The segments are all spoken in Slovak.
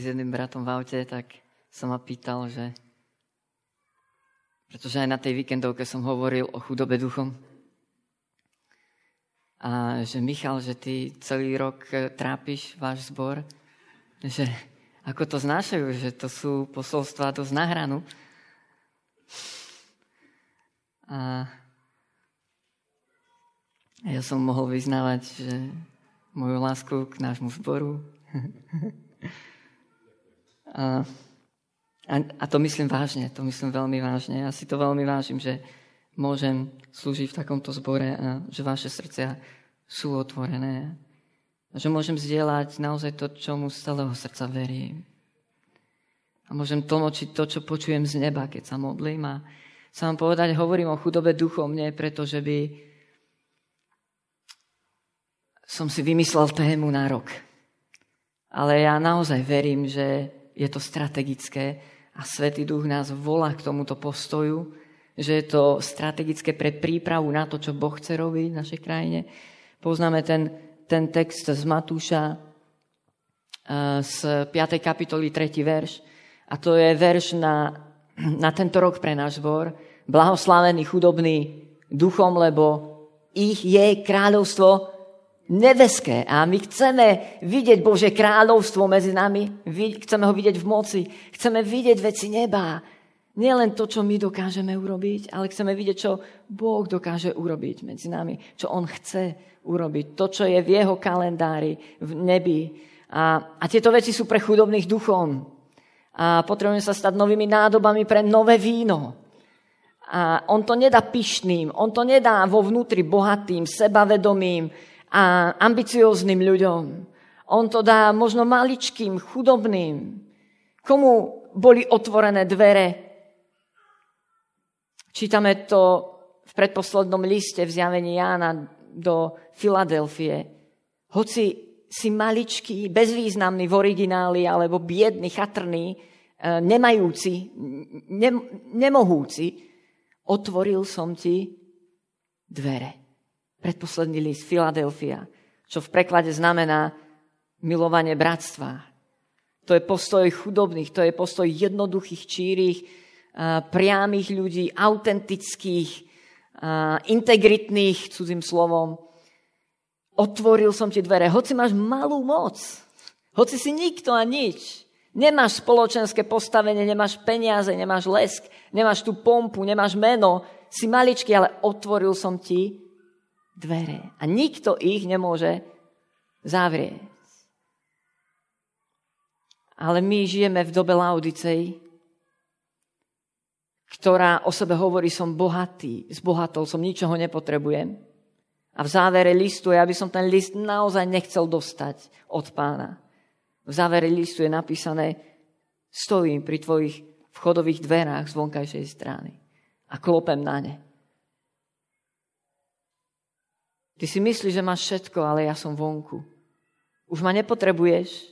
s jedným bratom v aute, tak sa ma pýtal, že... Pretože aj na tej víkendovke som hovoril o chudobe duchom. A že Michal, že ty celý rok trápiš váš zbor, že ako to znášajú, že to sú posolstvá dosť na hranu. A ja som mohol vyznávať, že moju lásku k nášmu zboru. A to myslím vážne, to myslím veľmi vážne. Ja si to veľmi vážim, že môžem slúžiť v takomto zbore a že vaše srdcia sú otvorené. A že môžem zdieľať naozaj to, čomu z celého srdca verím. A môžem tlmočiť to, čo počujem z neba, keď sa modlím. A sa vám povedať, hovorím o chudobe duchom, nie preto, že by som si vymyslel tému na rok. Ale ja naozaj verím, že je to strategické a Svätý Duch nás volá k tomuto postoju, že je to strategické pre prípravu na to, čo Boh chce robiť v našej krajine. Poznáme ten text z Matúša z 5. kapitoly 3. verš a to je verš na tento rok pre náš zbor. Blahoslavení chudobní duchom, lebo ich je kráľovstvo nebeské. A my chceme vidieť Božie kráľovstvo medzi nami. Chceme ho vidieť v moci. Chceme vidieť veci neba. Nielen to, čo my dokážeme urobiť, ale chceme vidieť, čo Boh dokáže urobiť medzi nami. Čo On chce urobiť. To, čo je v Jeho kalendári, v nebi. A tieto veci sú pre chudobných duchom. A potrebujeme sa stať novými nádobami pre nové víno. A On to nedá pyšným. On to nedá vo vnútri bohatým, sebavedomým a ambicióznym ľuďom. On to dá možno maličkým, chudobným. Komu boli otvorené dvere? Čítame to v predposlednom liste v Zjavení Jána do Filadelfie. Hoci si maličký, bezvýznamný v origináli, alebo biedný, chatrný, nemajúci, nemohúci, otvoril som ti dvere. Predposledný list, Filadelfia, čo v preklade znamená milovanie bratstva. To je postoj chudobných, to je postoj jednoduchých, čírých, priamých ľudí, autentických, integritných, cudzým slovom. Otvoril som ti dvere, hoci máš malú moc, hoci si nikto a nič. Nemáš spoločenské postavenie, nemáš peniaze, nemáš lesk, nemáš tú pompu, nemáš meno, si maličký, ale otvoril som ti dvere. A nikto ich nemôže zavrieť. Ale my žijeme v dobe Laodicei, ktorá o sebe hovorí, som bohatý, zbohatol som, ničoho nepotrebujem. A v závere listu, ja by som ten list naozaj nechcel dostať od Pána. V závere listu je napísané, stojím pri tvojich vchodových dverách z vonkajšej strany a klopem na ne. Ty si myslíš, že máš všetko, ale ja som vonku. Už ma nepotrebuješ.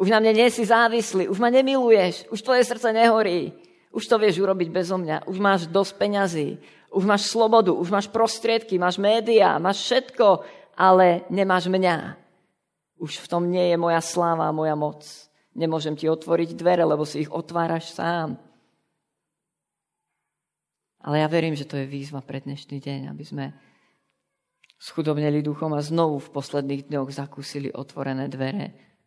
Už na mne nie si závislý. Už ma nemiluješ. Už tvoje srdce nehorí. Už to vieš urobiť bezo mňa. Už máš dosť peňazí. Už máš slobodu. Už máš prostriedky. Máš médiá. Máš všetko, ale nemáš mňa. Už v tom nie je moja sláva, moja moc. Nemôžem ti otvoriť dvere, lebo si ich otváraš sám. Ale ja verím, že to je výzva pre dnešný deň, aby sme schudobneli duchom a znovu v posledných dňoch zakúsili otvorené dvere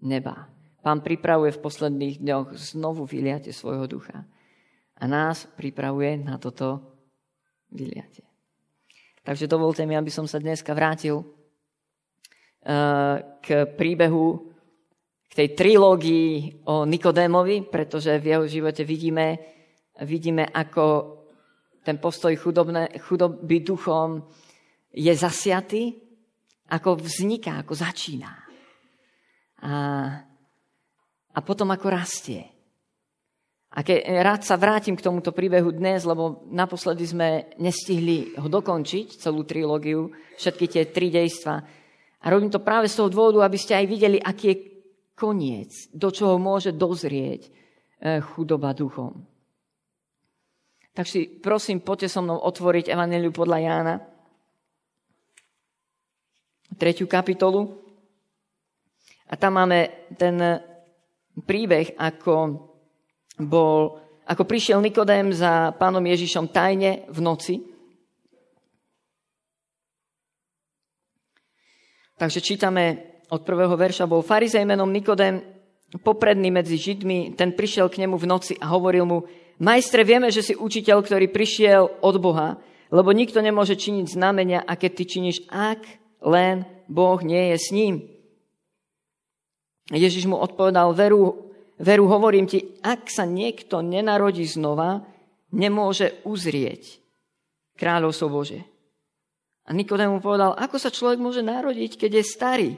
neba. Pán pripravuje v posledných dňoch znovu vyliatie svojho ducha. A nás pripravuje na toto vyliatie. Takže dovolte mi, aby som sa dneska vrátil k príbehu, k tej trilógii o Nikodémovi, pretože v jeho živote vidíme ako ten postoj chudoby duchom je zasiatý, ako vzniká, ako začína. A potom ako rastie. A rád sa vrátim k tomuto príbehu dnes, lebo naposledy sme nestihli ho dokončiť, celú trilógiu, všetky tie tri dejstva. A robím to práve z toho dôvodu, aby ste aj videli, aký je koniec, do čoho môže dozrieť chudoba duchom. Takže prosím, poďte so mnou otvoriť Evanjeliu podľa Jána, 3. kapitolu. A tam máme ten príbeh, ako prišiel Nikodém za pánom Ježišom tajne v noci. Takže čítame od prvého verša, bol farizej menom Nikodém, popredný medzi Židmi, ten prišiel k nemu v noci a hovoril mu: Majstre, vieme, že si učiteľ, ktorý prišiel od Boha, lebo nikto nemôže činiť znamenia, aké ty činíš, ak len Boh nie je s ním. Ježiš mu odpovedal: veru, hovorím ti, ak sa niekto nenarodí znova, nemôže uzrieť kráľovstvo Božie. A Nikodém mu povedal: ako sa človek môže narodiť, keď je starý?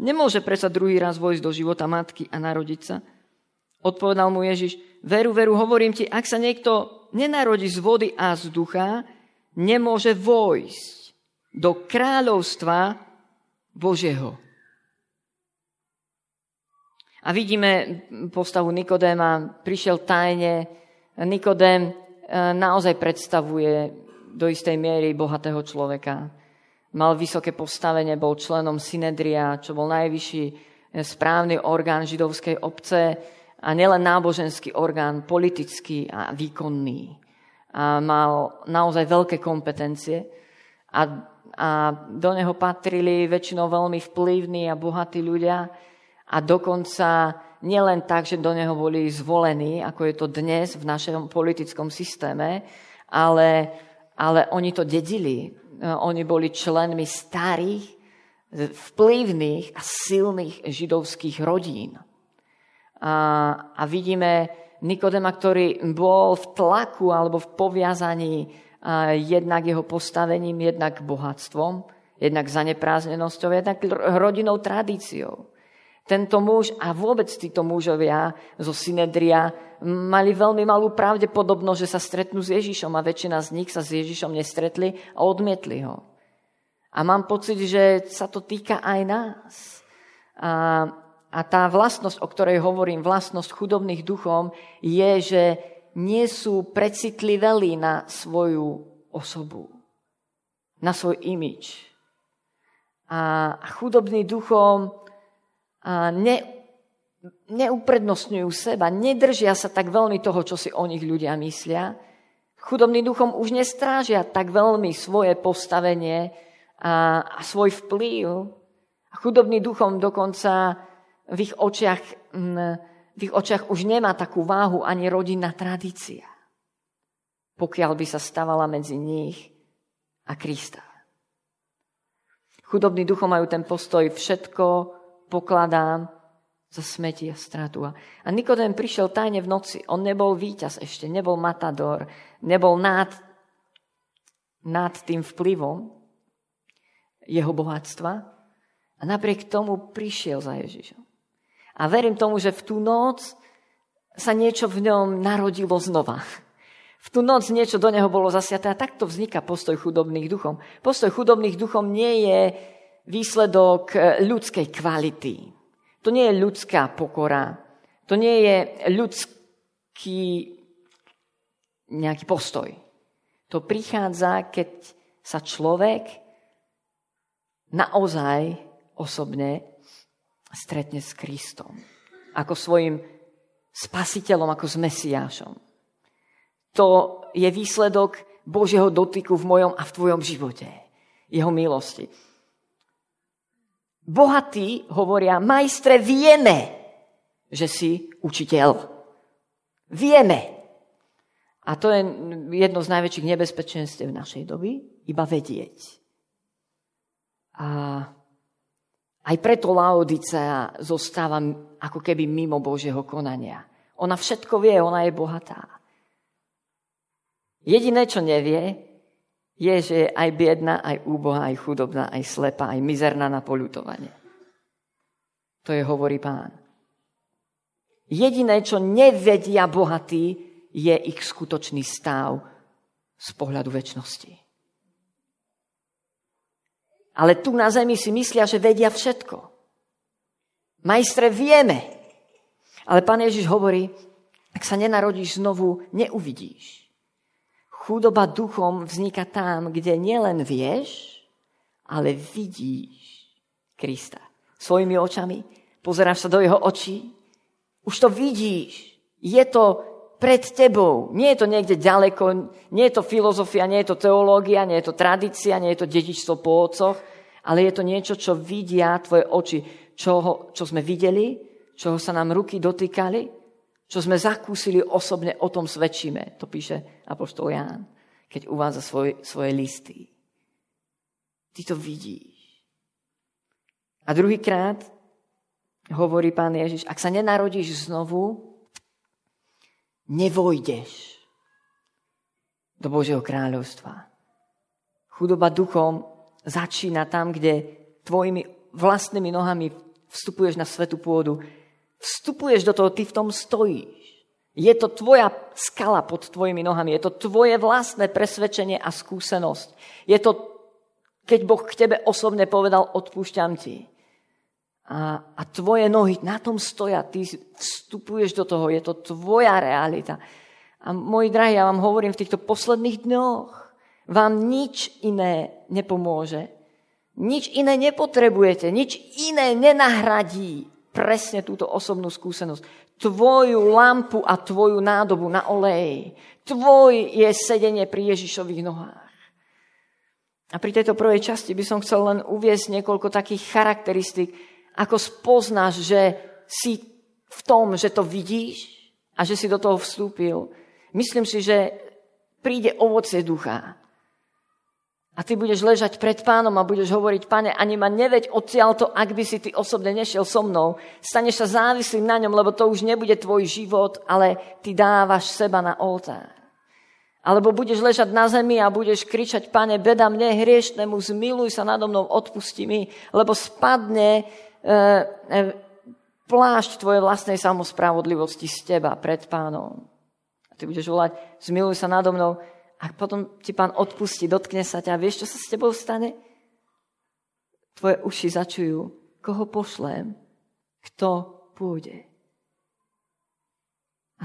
Nemôže predsa druhý raz vojsť do života matky a narodiť sa. Odpovedal mu Ježiš: veru, hovorím ti, ak sa niekto nenarodí z vody a z ducha, nemôže vojsť do kráľovstva Božieho. A vidíme postavu Nikodéma, prišiel tajne. Nikodém naozaj predstavuje do istej miery bohatého človeka. Mal vysoké postavenie, bol členom synedria, čo bol najvyšší správny orgán židovskej obce, a nielen náboženský orgán, politický a výkonný. A mal naozaj veľké kompetencie a do neho patrili väčšinou veľmi vplyvní a bohatí ľudia, a dokonca nielen tak, že do neho boli zvolení, ako je to dnes v našom politickom systéme, ale oni to dedili. Oni boli členmi starých, vplyvných a silných židovských rodín. A vidíme Nikodéma, ktorý bol v tlaku alebo v poviazaní jednak jeho postavením, jednak bohatstvom, jednak zanepráznenosťou, jednak rodinnou tradíciou. Tento muž a vôbec títo mužovia zo synedria mali veľmi malú pravdepodobnosť, že sa stretnú s Ježišom, a väčšina z nich sa s Ježišom nestretli a odmietli ho. A mám pocit, že sa to týka aj nás. A tá vlastnosť, o ktorej hovorím, vlastnosť chudobných duchom, je, že nie sú precitlivelí na svoju osobu, na svoj imidž. A chudobný duchom neuprednostňujú seba, nedržia sa tak veľmi toho, čo si o nich ľudia myslia. Chudobný duchom už nestrážia tak veľmi svoje postavenie a svoj vplyv. Chudobný duchom dokonca v ich očiach už nemá takú váhu ani rodinná tradícia, pokiaľ by sa stavala medzi nich a Krista. Chudobní duchom majú ten postoj: všetko pokladám za smäti a stratu. A Nikodém prišiel tajne v noci. On nebol víťaz ešte, nebol matador, nebol nad tým vplyvom jeho bohatstva, a napriek tomu prišiel za Ježišom. A verím tomu, že v tú noc sa niečo v ňom narodilo znova. V tú noc niečo do neho bolo zasiaté, a takto vzniká postoj chudobných duchom. Postoj chudobných duchom nie je výsledok ľudskej kvality. To nie je ľudská pokora. To nie je ľudský nejaký postoj. To prichádza, keď sa človek naozaj osobne stretne s Kristom ako svojim spasiteľom, ako s Mesiášom. To je výsledok Božieho dotyku v mojom a v tvojom živote, jeho milosti. Bohatí hovoria: majstre, vieme, že si učiteľ. Vieme. A to je jedno z najväčších nebezpečenstiev našej doby, iba vedieť. A aj preto Laodicea zostáva ako keby mimo Božieho konania. Ona všetko vie, ona je bohatá. Jediné, čo nevie, je, že je aj biedna, aj úbohá, aj chudobná, aj slepá, aj mizerná na poľutovanie. To je hovorí Pán. Jediné, čo nevedia bohatí, je ich skutočný stav z pohľadu večnosti. Ale tu na zemi si myslia, že vedia všetko. Majstre, vieme. Ale Pán Ježiš hovorí: ak sa nenarodíš znovu, neuvidíš. Chudoba duchom vzniká tam, kde nielen vieš, ale vidíš Krista svojimi očami, pozeráš sa do jeho očí, Už to vidíš. Je to pred tebou. Nie je to niekde ďaleko. Nie je to filozofia, nie je to teológia, nie je to tradícia, nie je to dedičstvo po otcoch, ale je to niečo, čo vidia tvoje oči. Čo sme videli, čoho sa nám ruky dotýkali, čo sme zakúsili osobne, o tom svedčíme. To píše apoštol Ján, keď uvádza svoje listy. Ty to vidíš. A druhýkrát hovorí Pán Ježiš, ak sa nenarodíš znovu, nevojdeš do Božieho kráľovstva. Chudoba duchom začína tam, kde tvojimi vlastnými nohami vstupuješ na svätú pôdu. Vstupuješ do toho, ty v tom stojíš. Je to tvoja skala pod tvojimi nohami. Je to tvoje vlastné presvedčenie a skúsenosť. Je to keď Boh k tebe osobne povedal, odpúšťam ti. A tvoje nohy na tom stoja, ty vstupuješ do toho, je to tvoja realita. A moji drahí, ja vám hovorím, v týchto posledných dňoch vám nič iné nepomôže. Nič iné nepotrebujete, nič iné nenahradí presne túto osobnú skúsenosť. Tvoju lampu a tvoju nádobu na olej. Tvoj je sedenie pri Ježišových nohách. A pri tejto prvej časti by som chcel len uviesť niekoľko takých charakteristík, ako spoznáš, že si v tom, že to vidíš a že si do toho vstúpil. Myslím si, že príde ovocie ducha. A ty budeš ležať pred Pánom a budeš hovoriť, Pane, ani ma neveď odtiaľto, ak by si ty osobne nešiel so mnou. Staneš sa závislým na ňom, lebo to už nebude tvoj život, ale ty dávaš seba na oltár. Alebo budeš ležať na zemi a budeš kričať, Pane, beda mne hriešnemu, zmiluj sa nado mnou, odpusti mi, lebo spadne plášť tvojej vlastnej samospravodlivosti z teba pred Pánom. A ty budeš volať, zmiluj sa nado mnou, a potom ti Pán odpustí, dotkne sa ťa. Vieš, čo sa s tebou stane? Tvoje uši začujú, koho pošlem, kto pôjde.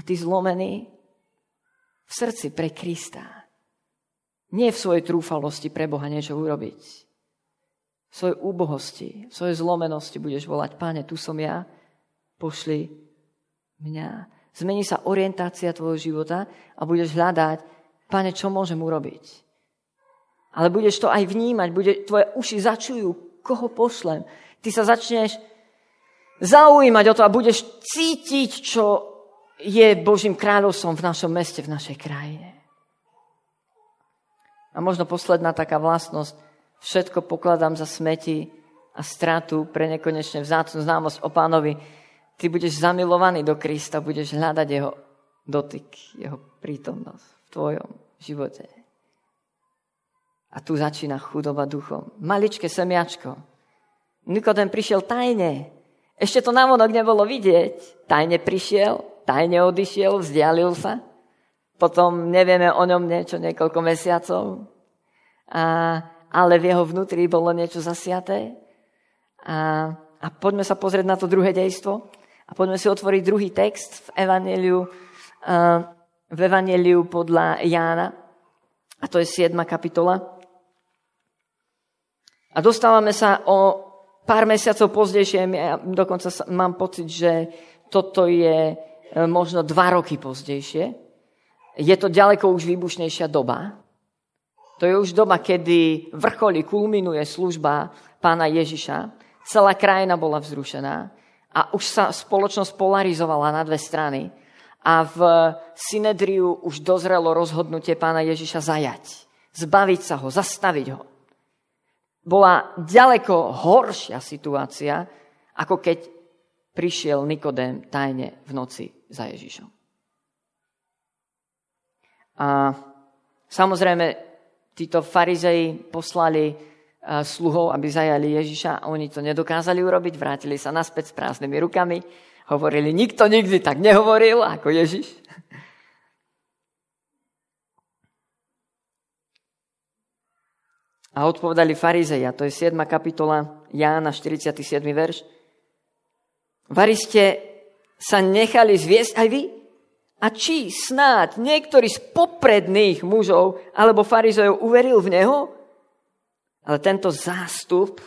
A ty zlomený, v srdci pre Krista. Nie v svojej trúfalosti pre Boha niečo urobiť. V svojej úbohosti, v svojej zlomenosti budeš volať, Pane, tu som ja, pošli mňa. Zmení sa orientácia tvojho života a budeš hľadať, Pane, čo môžem urobiť? Ale budeš to aj vnímať, tvoje uši začujú, koho pošlem. Ty sa začneš zaujímať o to a budeš cítiť, čo je Božím kráľovstvom v našom meste, v našej krajine. A možno posledná taká vlastnosť, všetko pokladám za smeti a stratu pre nekonečne vzácnu známosť o Pánovi. Ty budeš zamilovaný do Krista, budeš hľadať jeho dotyk, jeho prítomnosť v tvojom živote. A tu začína chudoba duchom. Maličké semiačko. Nikodem prišiel tajne. Ešte to navonok nebolo vidieť. Tajne prišiel, tajne odišiel, vzdialil sa. Potom nevieme o ňom niečo niekoľko mesiacov. Ale v jeho vnútri bolo niečo zasiaté. A poďme sa pozrieť na to druhé dejstvo. A poďme si otvoriť druhý text v Evanjeliu podľa Jána. A to je 7. kapitola. A dostávame sa o pár mesiacov pozdejšie. Ja dokonca mám pocit, že toto je možno 2 roky pozdejšie. Je to ďaleko už výbušnejšia doba. To je už doba, kedy vrcholí, kulminuje služba Pána Ježiša. Celá krajina bola vzrušená a už sa spoločnosť polarizovala na 2 strany. A v Synedriu už dozrelo rozhodnutie Pána Ježiša zajať. Zbaviť sa ho, zastaviť ho. Bola ďaleko horšia situácia, ako keď prišiel Nikodém tajne v noci za Ježišom. A samozrejme, títo farizei poslali sluhov, aby zajali Ježiša. Oni to nedokázali urobiť, vrátili sa naspäť s prázdnymi rukami. Hovorili, nikto nikdy tak nehovoril ako Ježiš. A odpovedali farizei, to je 7. kapitola Jána, 47. verš. Vari ste sa nechali zviesť aj vy? A či snáď niektorý z popredných mužov alebo farizejov uveril v neho? Ale tento zástup,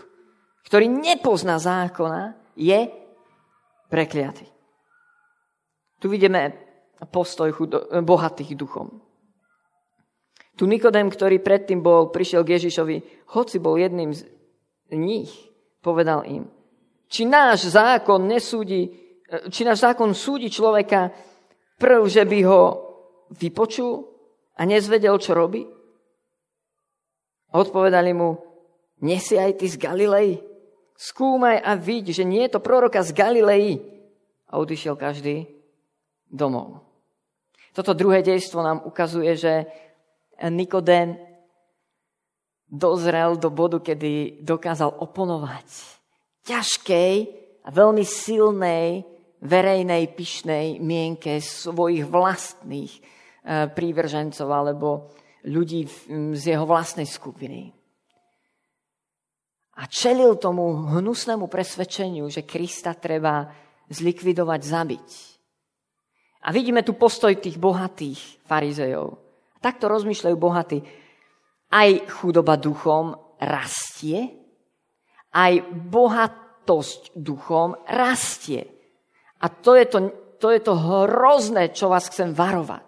ktorý nepozná zákona, je prekliatý. Tu vidíme postoj bohatých duchom. Tu Nikodém, ktorý predtým prišiel k Ježišovi, hoci bol jedným z nich, povedal im, či náš zákon súdi človeka prv, že by ho vypočul a nezvedel, čo robí? Odpovedali mu, nie si aj ty z Galilei? Skúmaj a vidí, že nie je to proroka z Galilei. A odišiel každý domov. Toto druhé dejstvo nám ukazuje, že Nikodém dozrel do bodu, kedy dokázal oponovať ťažkej a veľmi silnej verejnej pyšnej mienke svojich vlastných prívržencov alebo ľudí z jeho vlastnej skupiny. A čelil tomu hnusnému presvedčeniu, že Krista treba zlikvidovať, zabiť. A vidíme tu postoj tých bohatých farizejov. Takto rozmýšľajú bohatí. Aj chudoba duchom rastie, aj bohatosť duchom rastie. A to je to hrozné, čo vás chcem varovať.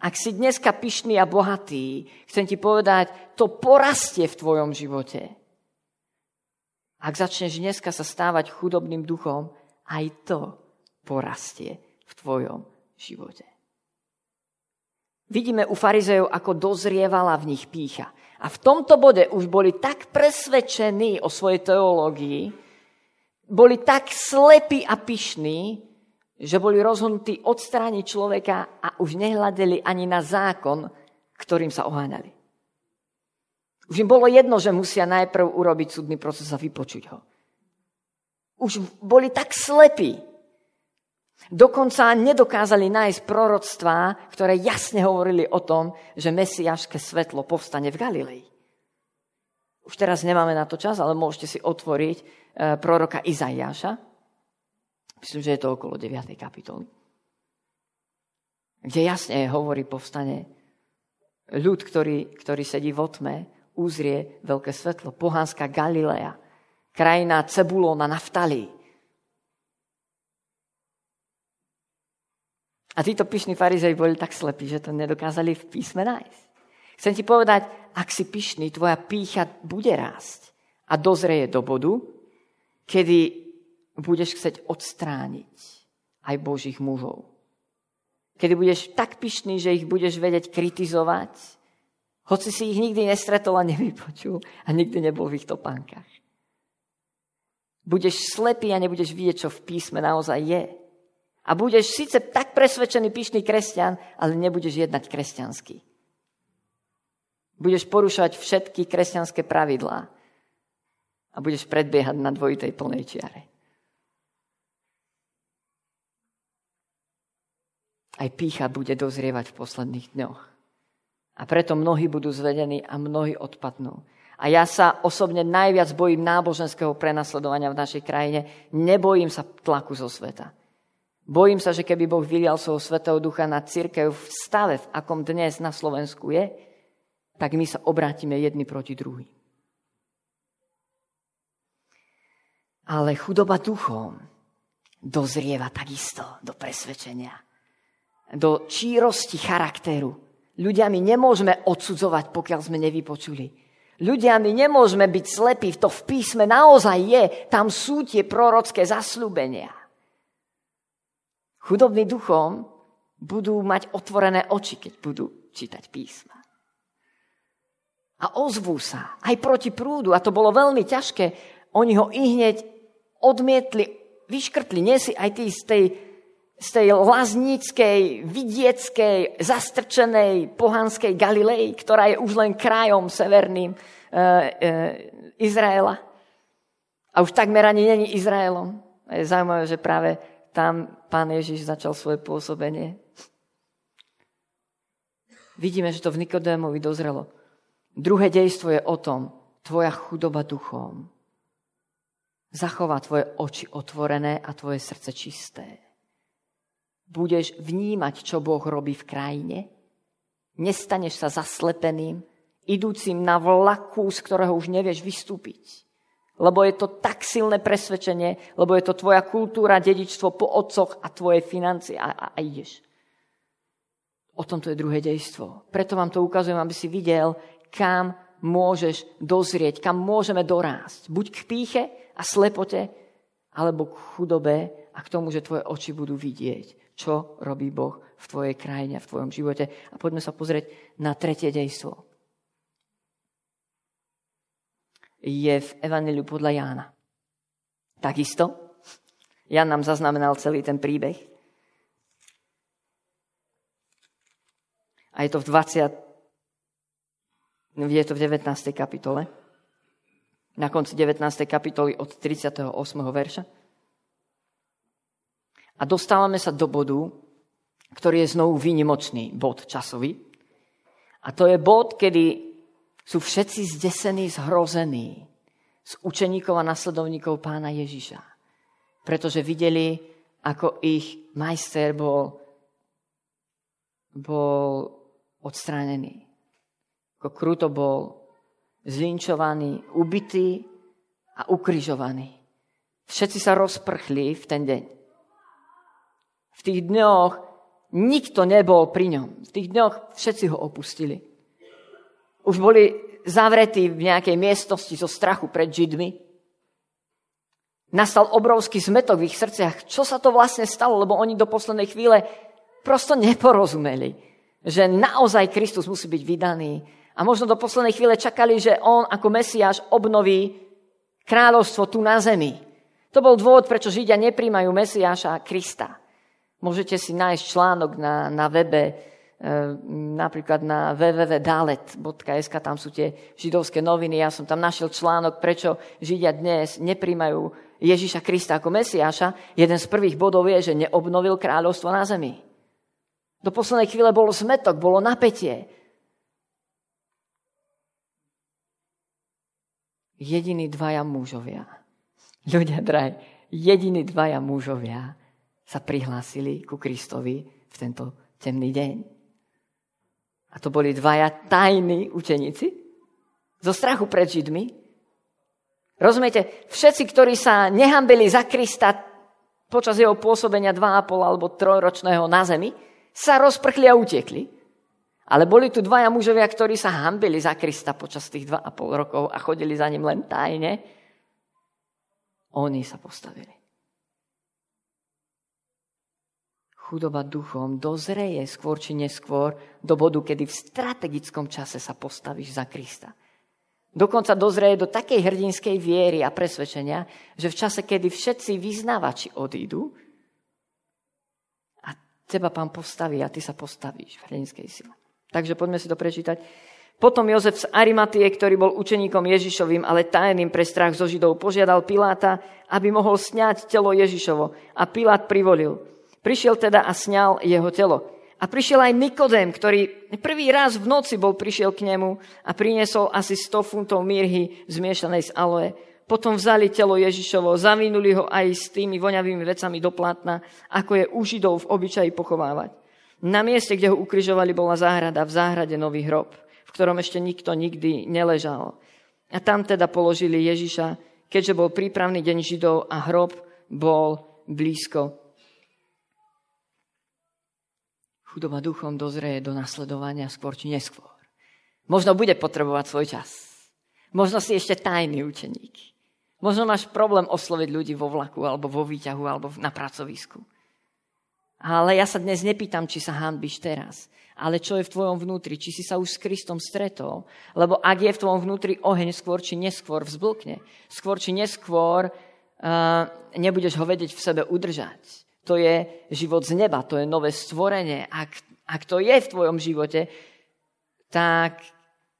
Ak si dneska pyšný a bohatý, chcem ti povedať, to porastie v tvojom živote. Ak začneš dneska sa stávať chudobným duchom, aj to porastie v tvojom živote. Vidíme u farizejov, ako dozrievala v nich pýcha. A v tomto bode už boli tak presvedčení o svojej teológii, boli tak slepí a pyšní, že boli rozhodnutí odstrániť človeka a už nehľadeli ani na zákon, ktorým sa oháňali. Už im bolo jedno, že musia najprv urobiť súdny proces a vypočuť ho. Už boli tak slepí, dokonca nedokázali nájsť proroctvá, ktoré jasne hovorili o tom, že mesiášske svetlo povstane v Galilei. Už teraz nemáme na to čas, ale môžete si otvoriť proroka Izaiáša. Myslím, že je to okolo 9. kapitoly. Kde jasne hovorí povstane ľud, ktorý sedí vo tme, uzrie veľké svetlo. Pohánska Galilea, krajina Cebulóna, Naftalí. A títo pyšní farizei boli tak slepí, že to nedokázali v písme nájsť. Chcem ti povedať, ak si pyšný, tvoja pýcha bude rásť a dozrie do bodu, kedy budeš chcieť odstrániť aj Božích mužov. Kedy budeš tak pyšný, že ich budeš vedieť kritizovať, hoci si ich nikdy nestretol a nevypočul a nikdy nebol v ich topánkach. Budeš slepý a nebudeš vidieť, čo v písme naozaj je. A budeš síce tak presvedčený pyšný kresťan, ale nebudeš jednať kresťansky. Budeš porušovať všetky kresťanské pravidlá a budeš predbiehať na dvojitej plnej čiare. Aj pýcha bude dozrievať v posledných dňoch. A preto mnohí budú zvedení a mnohí odpadnú. A ja sa osobne najviac bojím náboženského prenasledovania v našej krajine. Nebojím sa tlaku zo sveta. Bojím sa, že keby Boh vylial svojho Svätého Ducha na cirkev v stave, v akom dnes na Slovensku je, tak my sa obrátime jedni proti druhým. Ale chudoba duchom dozrieva takisto do presvedčenia, do čírosti charakteru. Ľudia my nemôžeme odsudzovať, pokiaľ sme nevypočuli. Ľudia my nemôžeme byť slepí, to v písme naozaj je, tam sú tie prorocké zasľúbenia. Chudobní duchom budú mať otvorené oči, keď budú čítať písma. A ozvú sa aj proti prúdu, a to bolo veľmi ťažké, oni ho ihneď odmietli, vyškrtli, nie si aj ty z tej lazníckej, vidieckej, zastrčenej pohanskej Galilei, ktorá je už len krajom severným Izraela. A už takmer ani není Izraelom. A je zaujímavé, že práve tam Pán Ježiš začal svoje pôsobenie. Vidíme, že to v Nikodémovi dozrelo. Druhé dejstvo je o tom, tvoja chudoba duchom zachová tvoje oči otvorené a tvoje srdce čisté. Budeš vnímať, čo Boh robí v krajine. Nestaneš sa zaslepeným, idúcim na vlaku, z ktorého už nevieš vystúpiť. lebo je to tak silné presvedčenie, lebo je to tvoja kultúra, dedičstvo po otcoch a tvoje financie a ideš. O tomto je druhé dejstvo. Preto vám to ukazujem, aby si videl, kam môžeš dozrieť, kam môžeme dorásť. Buď k pýche a slepote, alebo k chudobe a k tomu, že tvoje oči budú vidieť, čo robí Boh v tvojej krajine, v tvojom živote. A poďme sa pozrieť na tretie dejstvo. Je v Evanjeliu podľa Jána. Takisto. Ján nám zaznamenal celý ten príbeh. A je to v 19. kapitole. Na konci 19. kapitoly od 38. verša. A dostávame sa do bodu, ktorý je znovu výnimočný, bod časový. A to je bod, kedy sú všetci zdesení, zhrození z učeníkov a nasledovníkov Pána Ježiša. Pretože videli, ako ich majster bol odstránený. Ako kruto bol zlinčovaný, ubitý a ukrižovaný. Všetci sa rozprchli v ten deň. V tých dňoch nikto nebol pri ňom. V tých dňoch všetci ho opustili. Už boli zavretí v nejakej miestnosti zo strachu pred Židmi. Nastal obrovský zmetok v ich srdciach. Čo sa to vlastne stalo? Lebo oni do poslednej chvíle prosto neporozumeli, že naozaj Kristus musí byť vydaný. A možno do poslednej chvíle čakali, že on ako Mesiáš obnoví kráľovstvo tu na zemi. To bol dôvod, prečo Židia nepríjmajú Mesiáša Krista. Môžete si nájsť článok na webe, napríklad na www.dalet.sk, tam sú tie židovské noviny. Ja som tam našiel článok, prečo Židia dnes nepríjmajú Ježiša Krista ako Mesiáša. Jeden z prvých bodov je, že neobnovil kráľovstvo na zemi. Do poslednej chvíle bol zmetok, bolo napätie. Jediní dvaja mužovia, ľudia drahí, jediní dvaja mužovia sa prihlásili ku Kristovi v tento temný deň. A to boli dvaja tajní učeníci zo strachu pred Židmi. Rozumiete, všetci, ktorí sa nehambili za Krista počas jeho pôsobenia 2,5 alebo 3-ročného na zemi, sa rozprchli a utiekli. Ale boli tu dvaja mužovia, ktorí sa hambili za Krista počas tých 2,5 rokov a chodili za ním len tajne. Oni sa postavili. Chudoba duchom dozreje skôr či neskôr do bodu, kedy v strategickom čase sa postavíš za Krista. Dokonca dozreje do takej hrdinskej viery a presvedčenia, že v čase, kedy všetci vyznávači odídu a teba Pán postaví a ty sa postavíš v hrdinskej sile. Takže poďme si to prečítať. Potom Jozef z Arimatie, ktorý bol učeníkom Ježišovým, ale tajným pre strach zo Židov, požiadal Piláta, aby mohol sňať telo Ježišovo. A Pilát privolil. Prišiel teda a sňal jeho telo. A prišiel aj Nikodém, ktorý prvý raz v noci prišiel k nemu a priniesol asi 100 funtov mirhy zmiešanej z aloe. Potom vzali telo Ježišovo, zavinuli ho aj s tými voňavými vecami do plátna, ako je u Židov v obyčaji pochovávať. Na mieste, kde ho ukrižovali, bola záhrada, v záhrade nový hrob, v ktorom ešte nikto nikdy neležal. A tam teda položili Ježiša, keďže bol prípravný deň Židov a hrob bol blízko. Chudoba duchom dozrie do nasledovania skôr či neskôr. Možno bude potrebovať svoj čas. Možno si ešte tajný učeník. Možno máš problém osloviť ľudí vo vlaku, alebo vo výťahu, alebo na pracovisku. Ale ja sa dnes nepýtam, či sa hanbíš teraz, ale čo je v tvojom vnútri, či si sa už s Kristom stretol, lebo ak je v tvojom vnútri oheň, skôr či neskôr vzblkne. Skôr či neskôr nebudeš ho vedieť v sebe udržať. To je život z neba, to je nové stvorenie. Ak to je v tvojom živote, tak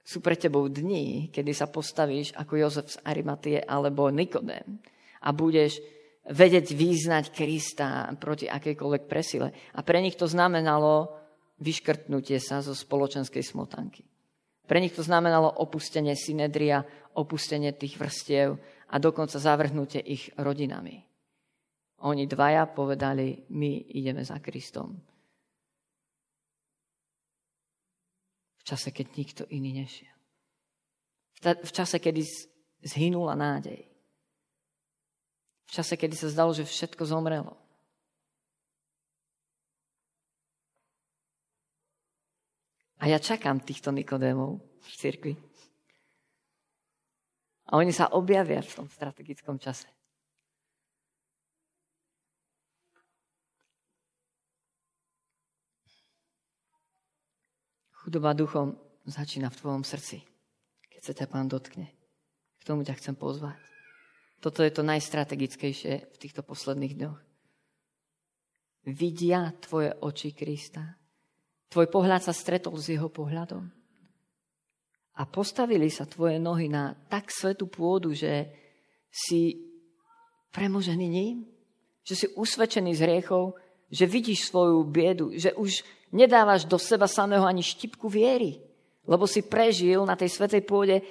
sú pre tebou dni, kedy sa postavíš ako Jozef z Arimatie alebo Nikodém a budeš vedieť vyznať Krista proti akejkoľvek presile. A pre nich to znamenalo vyškrtnutie sa zo spoločenskej smotanky. Pre nich to znamenalo opustenie synedria, opustenie tých vrstiev a dokonca zavrhnutie ich rodinami. Oni dvaja povedali, my ideme za Kristom. V čase, keď nikto iný nešiel. V čase, kedy zhynula nádej. V čase, kedy sa zdalo, že všetko zomrelo. A ja čakám týchto Nikodémov v cirkvi. A oni sa objavia v tom strategickom čase. Chudoba duchom začína v tvojom srdci, keď sa ťa Pán dotkne. K tomu ťa chcem pozvať. Toto je to najstrategickejšie v týchto posledných dňoch. Vidia tvoje oči Krista. Tvoj pohľad sa stretol s jeho pohľadom. A postavili sa tvoje nohy na tak svätú pôdu, že si premožený ním, že si usvedčený z hriechov, že vidíš svoju biedu, že už nedávaš do seba samého ani štipku viery, lebo si prežil na tej svätej pôde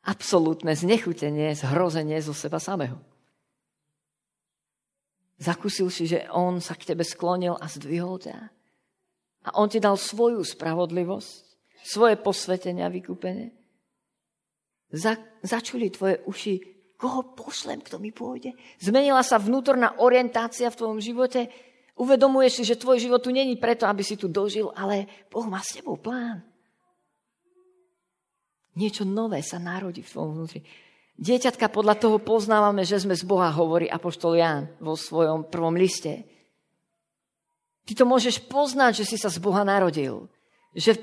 absolútne znechutenie, zhrozenie zo seba samého. Zakúsil si, že on sa k tebe sklonil a zdvihol ťa. A on ti dal svoju spravodlivosť, svoje posvetenie a vykúpenie. Začuli tvoje uši, koho pošlem, kto mi pôjde. Zmenila sa vnútorná orientácia v tvojom živote. Uvedomuješ si, že tvoj život tu není preto, aby si tu dožil, ale Boh má s tebou plán. Niečo nové sa narodí v tvojom vnútri. Dieťatka, podľa toho poznávame, že sme z Boha, hovorí apoštol Ján vo svojom prvom liste. Ty to môžeš poznať, že si sa z Boha narodil. Že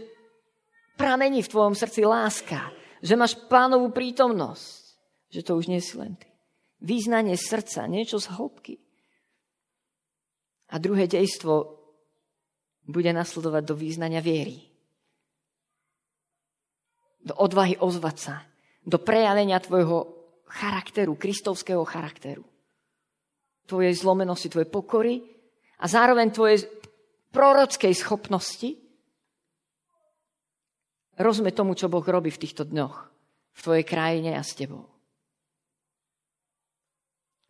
pramení v tvojom srdci láska. Že máš Pánovu prítomnosť. Že to už nie si len ty. Význanie srdca, niečo z hĺbky. A druhé dejstvo bude nasledovať do význania viery. Do odvahy ozvať sa. Do prejavenia tvojho charakteru, kristovského charakteru. Tvojej zlomenosti, tvojej pokory, a zároveň tvojej prorockej schopnosti. Rozumej tomu, čo Boh robí v týchto dňoch, v tvojej krajine a s tebou.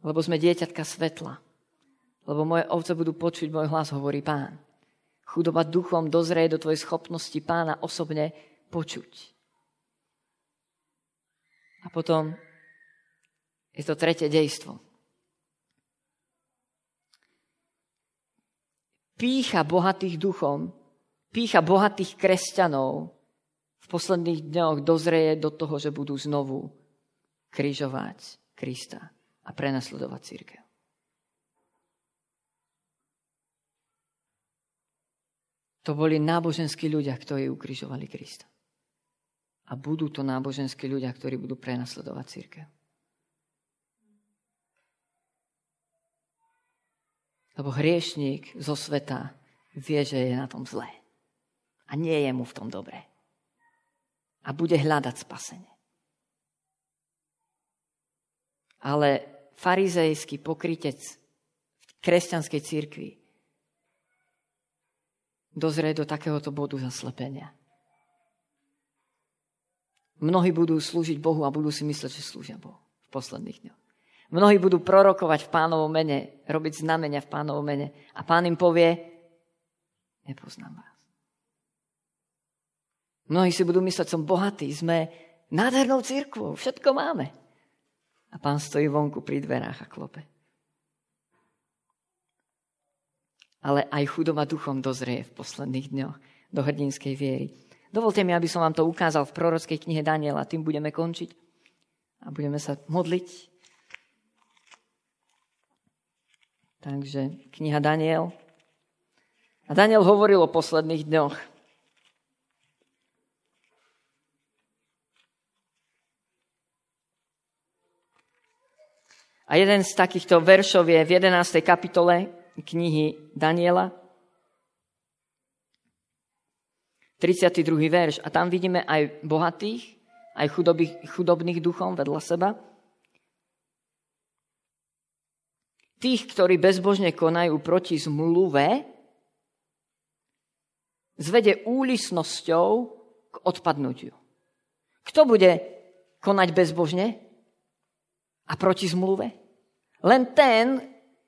Lebo sme dieťatka svetla. Lebo moje ovce budú počuť môj hlas, hovorí Pán. Chudoba duchom dozrie do tvojej schopnosti Pána osobne počuť. A potom je to tretie dejstvo. Pýcha bohatých kresťanov v posledných dňoch dozrie do toho, že budú znovu križovať Krista a prenasledovať cirkev. To boli náboženskí ľudia, ktorí ukrižovali Krista. A budú to náboženskí ľudia, ktorí budú prenasledovať cirkev. Lebo hriešník zo sveta vie, že je na tom zlé. A nie je mu v tom dobré. A bude hľadať spasenie. Ale farizejský pokrytec v kresťanskej cirkvi dozrie do takéhoto bodu zaslepenia. Mnohí budú slúžiť Bohu a budú si mysleť, že slúžia Bohu v posledných dňoch. Mnohí budú prorokovať v Pánovom mene, robiť znamenia v Pánovom mene. A Pán im povie, nepoznám vás. Mnohí si budú mysleť, som bohatý, sme nádhernou cirkvou, všetko máme. A Pán stojí vonku pri dverách a klope. Ale aj chudoba duchom dozrie v posledných dňoch do hrdinskej viery. Dovolte mi, aby som vám to ukázal v prorockej knihe Daniela. Tým budeme končiť a budeme sa modliť. Takže kniha Daniel. A Daniel hovoril o posledných dňoch. A jeden z takýchto veršov je v 11. kapitole knihy Daniela. 32. verš. A tam vidíme aj bohatých, aj chudobných duchom vedľa seba. Tých, ktorí bezbožne konajú proti zmluve, zvede úlisnosťou k odpadnutiu. Kto bude konať bezbožne a proti zmluve? Len ten,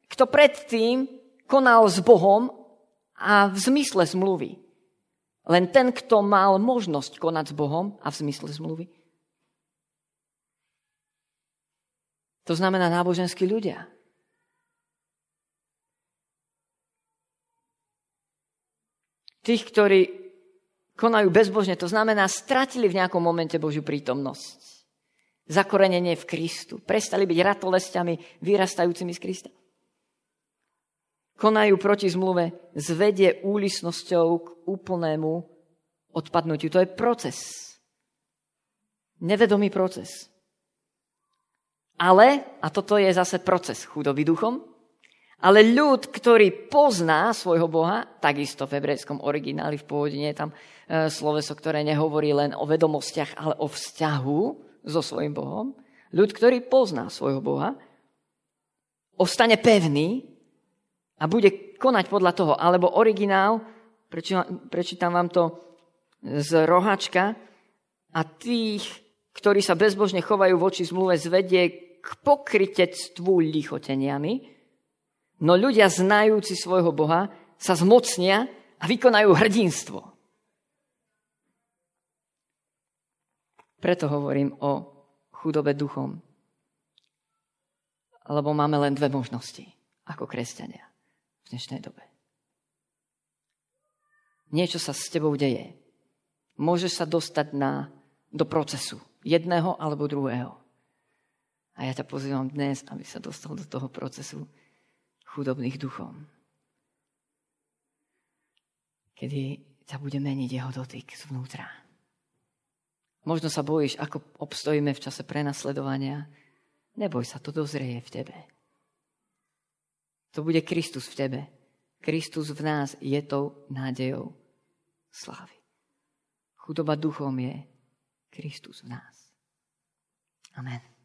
kto predtým konal s Bohom a v zmysle zmluvy. Len ten, kto mal možnosť konať s Bohom a v zmysle zmluvy. To znamená náboženskí ľudia. Tých, ktorí konajú bezbožne, to znamená, stratili v nejakom momente Božiu prítomnosť. Zakorenenie v Kristu. Prestali byť ratolesťami vyrastajúcimi z Krista. Konajú proti zmluve, zvedie úlisnosťou k úplnému odpadnutiu. To je proces. Nevedomý proces. Ale, a toto je zase proces chudoby duchom, ale ľud, ktorý pozná svojho Boha, takisto v hebrejskom origináli v pôvodine je tam sloveso, ktoré nehovorí len o vedomostiach, ale o vzťahu so svojím Bohom. Ľud, ktorý pozná svojho Boha, ostane pevný a bude konať podľa toho. Alebo originál, prečítam vám to z rohačka, a tých, ktorí sa bezbožne chovajú voči zmluve, zvedie k pokrytectvu lichoteniami, no ľudia znajúci svojho Boha sa zmocnia a vykonajú hrdinstvo. Preto hovorím o chudobe duchom. Lebo máme len dve možnosti ako kresťania v dnešnej dobe. Niečo sa s tebou deje. Môžeš sa dostať do procesu jedného alebo druhého. A ja ťa pozývam dnes, aby sa dostal do toho procesu chudobných duchom. Kedy ťa bude meniť jeho dotyk zvnútra. Možno sa bojíš, ako obstojíme v čase prenasledovania. Neboj sa, to dozrie v tebe. To bude Kristus v tebe. Kristus v nás je tou nádejou slávy. Chudoba duchom je Kristus v nás. Amen.